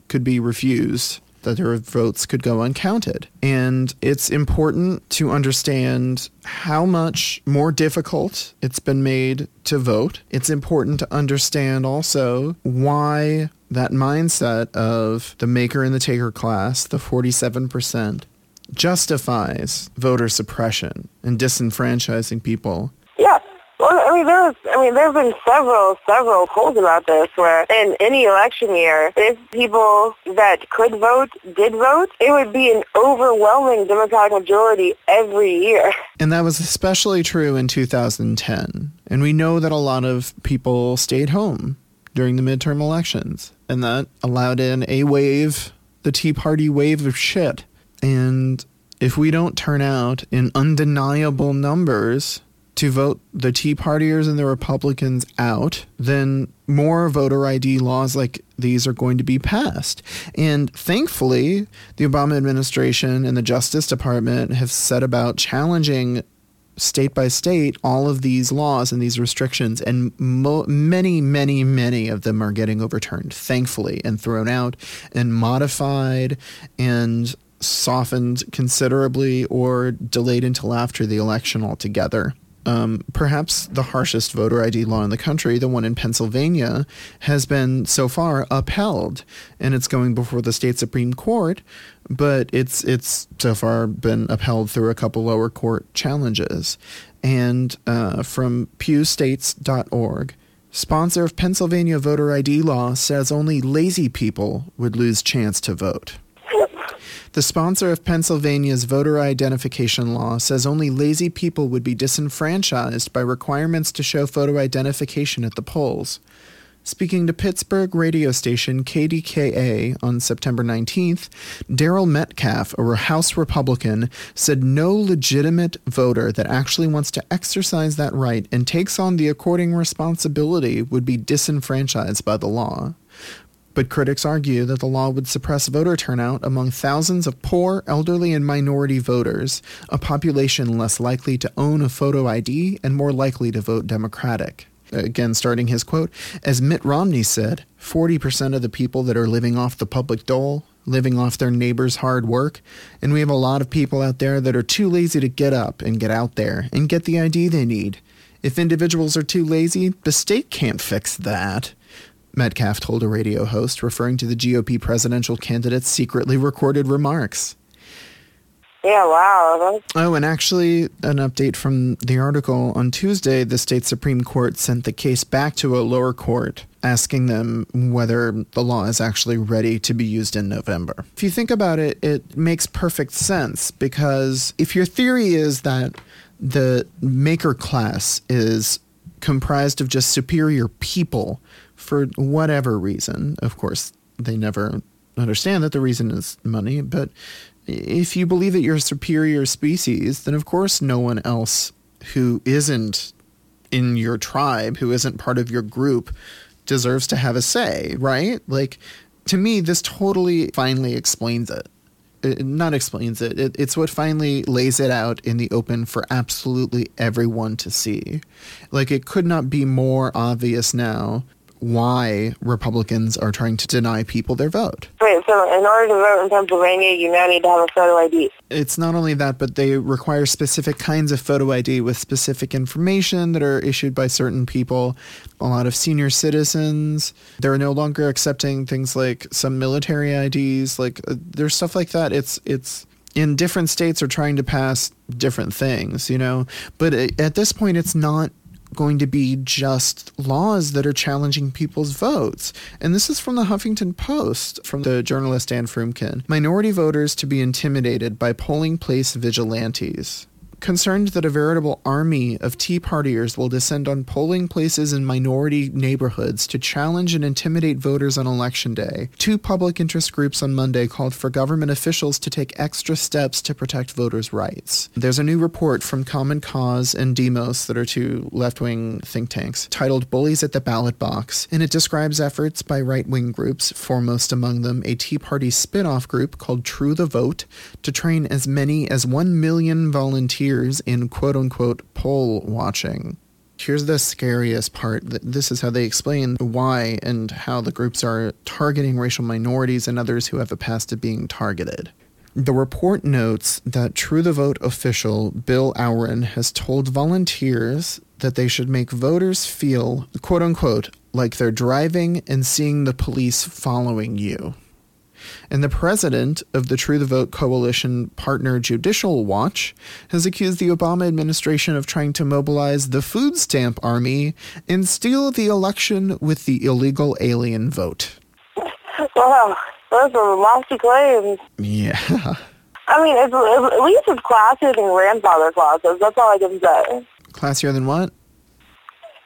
could be refused, that their votes could go uncounted. And it's important to understand how much more difficult it's been made to vote. It's important to understand also why that mindset of the maker and the taker class, the forty-seven percent, justifies voter suppression and disenfranchising people. Yeah. Well, I mean, there's, I mean, there's been several, several polls about this where in any election year, if people that could vote did vote, it would be an overwhelming Democratic majority every year. And that was especially true in two thousand ten. And we know that a lot of people stayed home during the midterm elections, and that allowed in a wave, the Tea Party wave of shit. And if we don't turn out in undeniable numbers to vote the Tea Partiers and the Republicans out, then more voter I D laws like these are going to be passed. And thankfully, the Obama administration and the Justice Department have set about challenging state by state all of these laws and these restrictions, and mo- many, many, many of them are getting overturned, thankfully, and thrown out and modified and softened considerably or delayed until after the election altogether. Um, perhaps the harshest voter I D law in the country, the one in Pennsylvania, has been so far upheld, and it's going before the state Supreme Court, but it's it's so far been upheld through a couple lower court challenges. And uh, from Pew States dot org, sponsor of Pennsylvania voter I D law says only lazy people would lose chance to vote. The sponsor of Pennsylvania's voter identification law says only lazy people would be disenfranchised by requirements to show photo identification at the polls. Speaking to Pittsburgh radio station K D K A on September nineteenth, Darrell Metcalf, a House Republican, said no legitimate voter that actually wants to exercise that right and takes on the according responsibility would be disenfranchised by the law. But critics argue that the law would suppress voter turnout among thousands of poor, elderly, and minority voters, a population less likely to own a photo I D and more likely to vote Democratic. Again, starting his quote, as Mitt Romney said, forty percent of the people that are living off the public dole, living off their neighbors' hard work, and we have a lot of people out there that are too lazy to get up and get out there and get the I D they need. If individuals are too lazy, the state can't fix that. Metcalf told a radio host, referring to the G O P presidential candidate's secretly recorded remarks. Yeah, wow. Oh, and actually, an update from the article. On Tuesday, the state Supreme Court sent the case back to a lower court, asking them whether the law is actually ready to be used in November. If you think about it, it makes perfect sense, because if your theory is that the maker class is comprised of just superior people, for whatever reason, of course, they never understand that the reason is money. But if you believe that you're a superior species, then of course no one else who isn't in your tribe, who isn't part of your group, deserves to have a say, right? Like, to me, this totally finally explains it. It not explains it. it. It's what finally lays it out in the open for absolutely everyone to see. Like, it could not be more obvious now why Republicans are trying to deny people their vote. Wait, so in order to vote in Pennsylvania, you now need to have a photo I D. It's not only that, but they require specific kinds of photo I D with specific information that are issued by certain people. A lot of senior citizens. They're no longer accepting things like some military I Ds. Like, uh, there's stuff like that. It's, it's and different states are trying to pass different things, you know, but at this point, it's not going to be just laws that are challenging people's votes. And this is from the Huffington Post, from the journalist Ann Frumkin. Minority voters to be intimidated by polling place vigilantes. Concerned that a veritable army of Tea Partiers will descend on polling places in minority neighborhoods to challenge and intimidate voters on Election Day, two public interest groups on Monday called for government officials to take extra steps to protect voters' rights. There's a new report from Common Cause and Demos, that are two left-wing think tanks, titled Bullies at the Ballot Box, and it describes efforts by right-wing groups, foremost among them a Tea Party spin-off group called True the Vote, to train as many as one million volunteers in quote-unquote poll watching. Here's the scariest part. This is how they explain why and how the groups are targeting racial minorities and others who have a past of being targeted. The report notes that True the Vote official Bill Auren has told volunteers that they should make voters feel, quote-unquote, like they're driving and seeing the police following you. And the president of the True the Vote coalition partner Judicial Watch has accused the Obama administration of trying to mobilize the food stamp army and steal the election with the illegal alien vote. Wow, those are lofty claims. Yeah. I mean, it's, it's, at least it's classier than grandfather clauses. That's all I can say. Classier than what?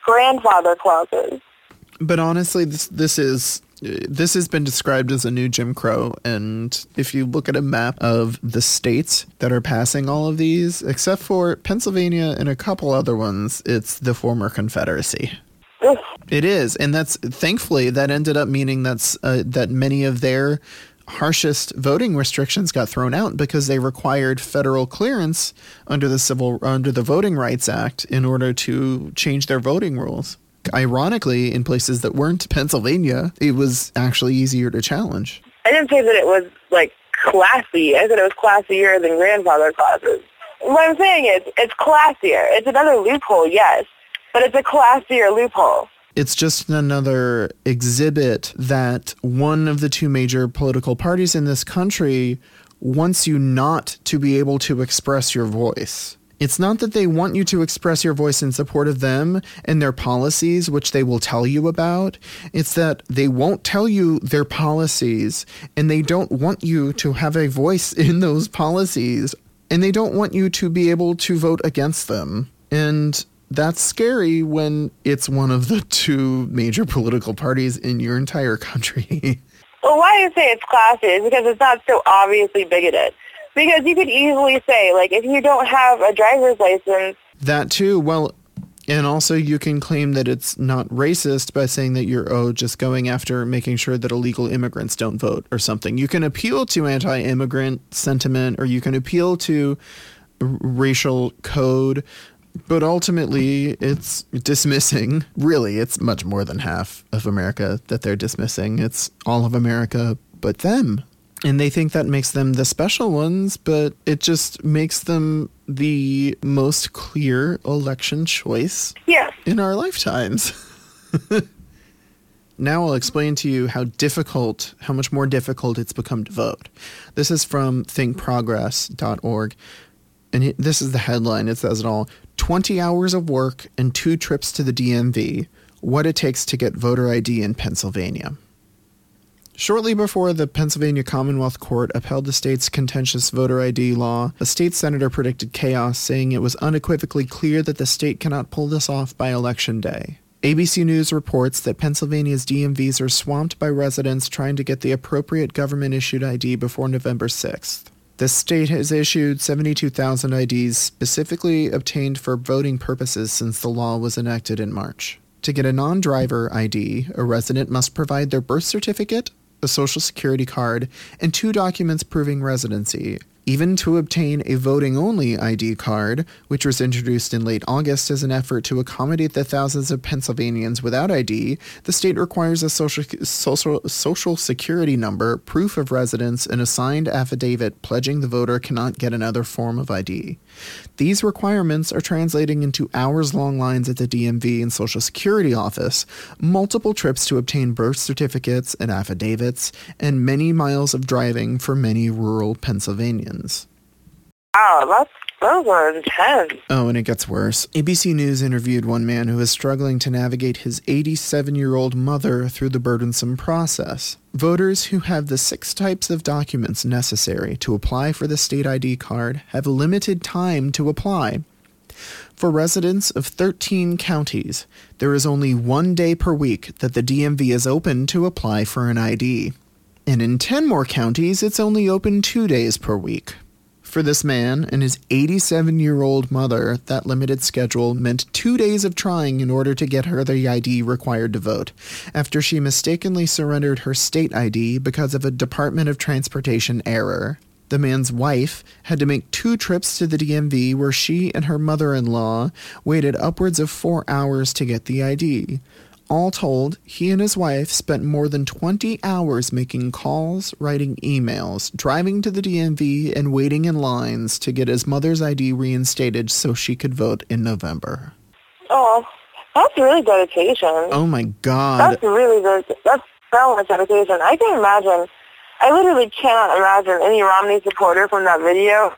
Grandfather clauses. But honestly, this this is... This has been described as a new Jim Crow, and if you look at a map of the states that are passing all of these, except for Pennsylvania and a couple other ones, it's the former Confederacy. It is, and that's thankfully that ended up meaning that's uh, that many of their harshest voting restrictions got thrown out because they required federal clearance under the civil under the Voting Rights Act in order to change their voting rules. Ironically, in places that weren't Pennsylvania, it was actually easier to challenge. I didn't say that it was, like, classy. I said it was classier than grandfather classes. What I'm saying is, it's classier. It's another loophole, yes, but it's a classier loophole. It's just another exhibit that one of the two major political parties in this country wants you not to be able to express your voice. It's not that they want you to express your voice in support of them and their policies, which they will tell you about. It's that they won't tell you their policies, and they don't want you to have a voice in those policies, and they don't want you to be able to vote against them. And that's scary when it's one of the two major political parties in your entire country. Well, why do you say it's classy? It's because it's not so obviously bigoted. Because you could easily say, like, if you don't have a driver's license... That too, well, and also you can claim that it's not racist by saying that you're, oh, just going after making sure that illegal immigrants don't vote or something. You can appeal to anti-immigrant sentiment, or you can appeal to r- racial code, but ultimately it's dismissing. Really, it's much more than half of America that they're dismissing. It's all of America but them. And they think that makes them the special ones, but it just makes them the most clear election choice yeah. in our lifetimes. Now I'll explain to you how difficult, how much more difficult it's become to vote. This is from think progress dot org. And it, this is the headline. It says it all. twenty hours of work and two trips to the D M V. What it takes to get voter I D in Pennsylvania. Shortly before the Pennsylvania Commonwealth Court upheld the state's contentious voter I D law, a state senator predicted chaos, saying it was unequivocally clear that the state cannot pull this off by Election Day. A B C News reports that Pennsylvania's D M Vs are swamped by residents trying to get the appropriate government-issued I D before November sixth. The state has issued seventy-two thousand I Ds specifically obtained for voting purposes since the law was enacted in March. To get a non-driver I D, a resident must provide their birth certificate, a social security card, and two documents proving residency. Even to obtain a voting-only I D card, which was introduced in late August as an effort to accommodate the thousands of Pennsylvanians without I D, the state requires a social social, social security number, proof of residence, and a signed affidavit pledging the voter cannot get another form of I D. These requirements are translating into hours-long lines at the D M V and Social Security office, multiple trips to obtain birth certificates and affidavits, and many miles of driving for many rural Pennsylvanians. Wow, that's, that was intense. Oh, and it gets worse. A B C News interviewed one man who was struggling to navigate his eighty-seven-year-old mother through the burdensome process. Voters who have the six types of documents necessary to apply for the state I D card have a limited time to apply. For residents of thirteen counties, there is only one day per week that the D M V is open to apply for an I D. And in ten more counties, it's only open two days per week. For this man and his eighty-seven-year-old mother, that limited schedule meant two days of trying in order to get her the I D required to vote, after she mistakenly surrendered her state I D because of a Department of Transportation error. The man's wife had to make two trips to the D M V where she and her mother-in-law waited upwards of four hours to get the I D. All told, he and his wife spent more than twenty hours making calls, writing emails, driving to the D M V, and waiting in lines to get his mother's I D reinstated so she could vote in November. Oh, that's really dedication. Oh, my God. That's really good. That's so much dedication. I can imagine. I literally cannot imagine any Romney supporter from that video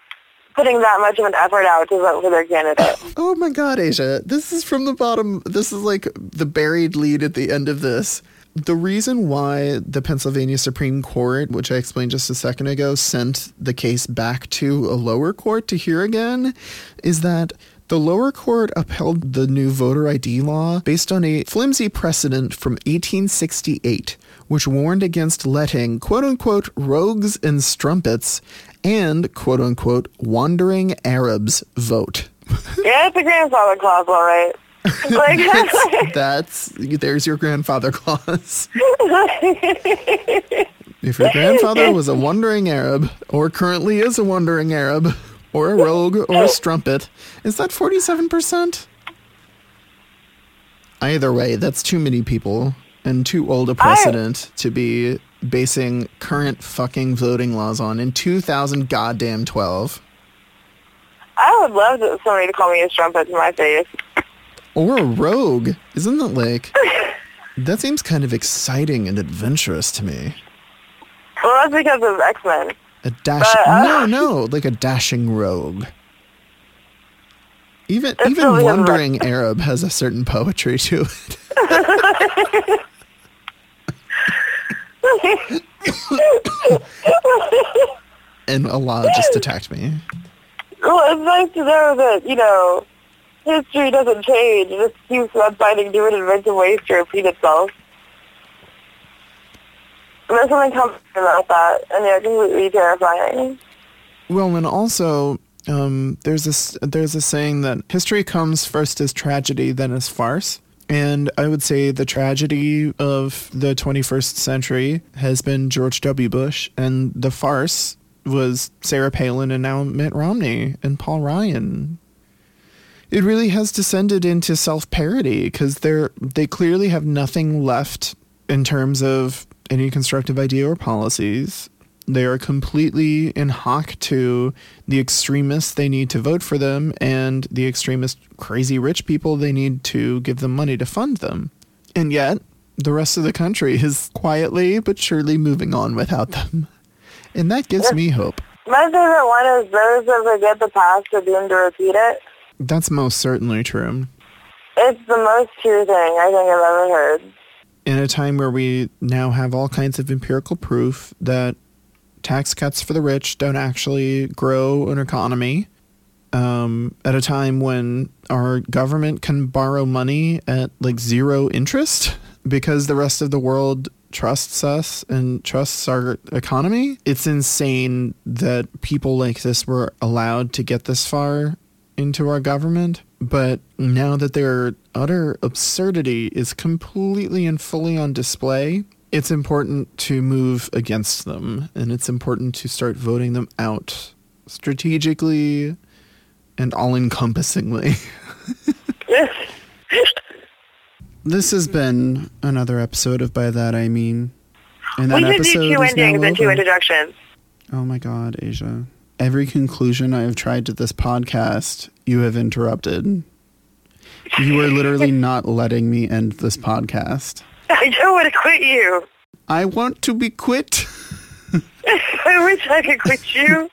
putting that much of an effort out to vote for their candidate. Oh my God, Asia. This is from the bottom. This is like the buried lead at the end of this. The reason why the Pennsylvania Supreme Court, which I explained just a second ago, sent the case back to a lower court to hear again is that the lower court upheld the new voter I D law based on a flimsy precedent from eighteen sixty-eight, which warned against letting, quote-unquote, rogues and strumpets and, quote-unquote, wandering Arabs vote. Yeah, it's a grandfather clause, all right. Like, that's, that's, there's your grandfather clause. If your grandfather was a wandering Arab, or currently is a wandering Arab, or a rogue, or a strumpet, is that forty-seven percent? Either way, that's too many people and too old a precedent I, to be basing current fucking voting laws on in two thousand goddamn twelve. I would love to, somebody to call me a strumpet to my face. Or a rogue. Isn't that like... that seems kind of exciting and adventurous to me. Well, that's because of X-Men. A dash... But, uh, no, no. Like a dashing rogue. Even, even Wandering Arab has a certain poetry to it. And a law just attacked me. Well, it's nice to know that, you know, history doesn't change. It just keeps on finding new and inventive ways to repeat itself. And there's something comforting about that, and they're completely terrifying. Well, and also, um, there's this there's a saying that history comes first as tragedy, then as farce. And I would say the tragedy of the twenty-first century has been George W. Bush, and the farce was Sarah Palin and now Mitt Romney and Paul Ryan. It really has descended into self-parody because they're they clearly have nothing left in terms of any constructive idea or policies. They are completely in hock to the extremists they need to vote for them and the extremist crazy rich people they need to give them money to fund them. And yet, the rest of the country is quietly but surely moving on without them. And that gives me hope. My favorite one is those that forget the past are doomed to repeat it. That's most certainly true. It's the most true thing I think I've ever heard. In a time where we now have all kinds of empirical proof that tax cuts for the rich don't actually grow an economy, um, at a time when our government can borrow money at like zero interest because the rest of the world trusts us and trusts our economy. It's insane that people like this were allowed to get this far into our government. But now that their utter absurdity is completely and fully on display, it's important to move against them, and it's important to start voting them out strategically and all-encompassingly. This has been another episode of By That I Mean. And that we should episode do two endings and two introductions. Oh my God, Asia. Every conclusion I have tried to this podcast, you have interrupted. You are literally not letting me end this podcast. I don't want to quit you. I want to be quit. I wish I could quit you.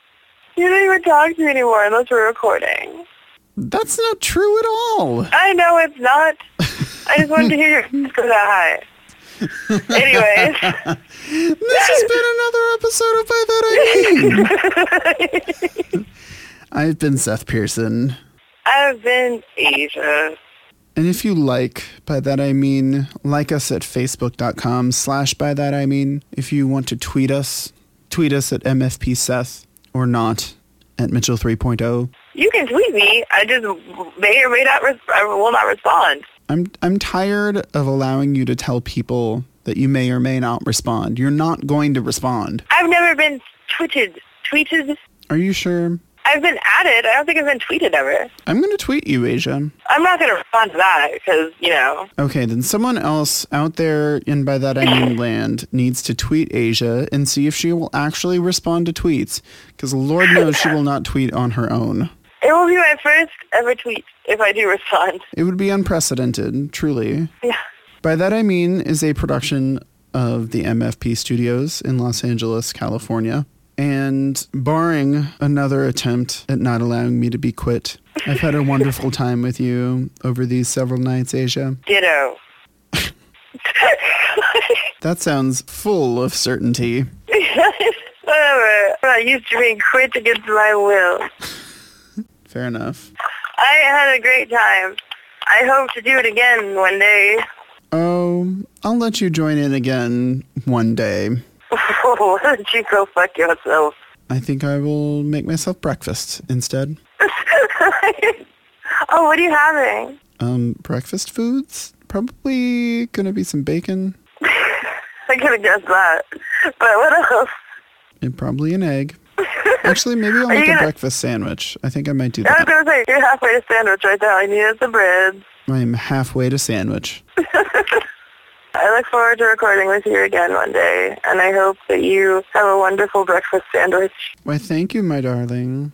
You don't even talk to me anymore unless we're recording. That's not true at all. I know it's not. I just wanted to hear your voice go that high. Anyways. This has been another episode of By That I Mean. I've been Seth Pearson. I've been Asia. And if you like By That I Mean, like us at facebook.com slash By That I Mean. If you want to tweet us, tweet us at M F P Seth or not at Mitchell 3.0. You can tweet me. I just may or may not, res- I will not respond. I'm I'm tired of allowing you to tell people that you may or may not respond. You're not going to respond. I've never been tweeted. Tweeted? Are you sure? I've been at it. I don't think I've been tweeted ever. I'm going to tweet you, Asia. I'm not going to respond to that because, you know. Okay, then someone else out there in By That I Mean land needs to tweet Asia and see if she will actually respond to tweets, because Lord knows she will not tweet on her own. It will be my first ever tweet if I do respond. It would be unprecedented, truly. Yeah. By That I Mean is a production of the M F P Studios in Los Angeles, California. And barring another attempt at not allowing me to be quit, I've had a wonderful time with you over these several nights, Asia. Ditto. That sounds full of certainty. Whatever. I used to being quit against my will. Fair enough. I had a great time. I hope to do it again one day. Oh, I'll let you join in again one day. Why don't you go fuck yourself? I think I will make myself breakfast instead. Oh, what are you having? Um, breakfast foods? Probably gonna be some bacon. I could have guessed that. But what else? And probably an egg. Actually, maybe I'll make gonna... a breakfast sandwich. I think I might do that. I was gonna say, you're halfway to sandwich right now. I needed the bread. I'm halfway to sandwich. I look forward to recording with you again one day, and I hope that you have a wonderful breakfast sandwich. Why, thank you, my darling.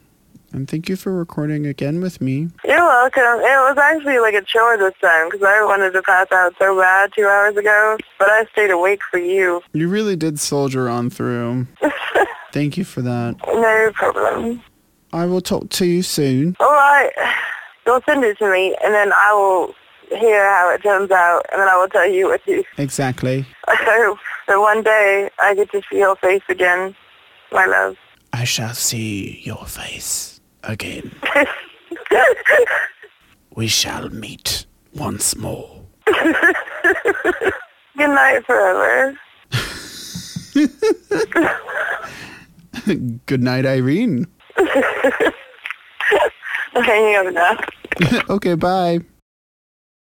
And thank you for recording again with me. You're welcome. It was actually like a chore this time, because I wanted to pass out so bad two hours ago, but I stayed awake for you. You really did soldier on through. Thank you for that. No problem. I will talk to you soon. All right. You'll send it to me, and then I will hear how it turns out, and then I will tell you what you... Exactly. I hope that one day I get to see your face again, my love. I shall see your face again. We shall meet once more. Good night forever. Good night, Irene. I'm hanging up now. Okay, bye.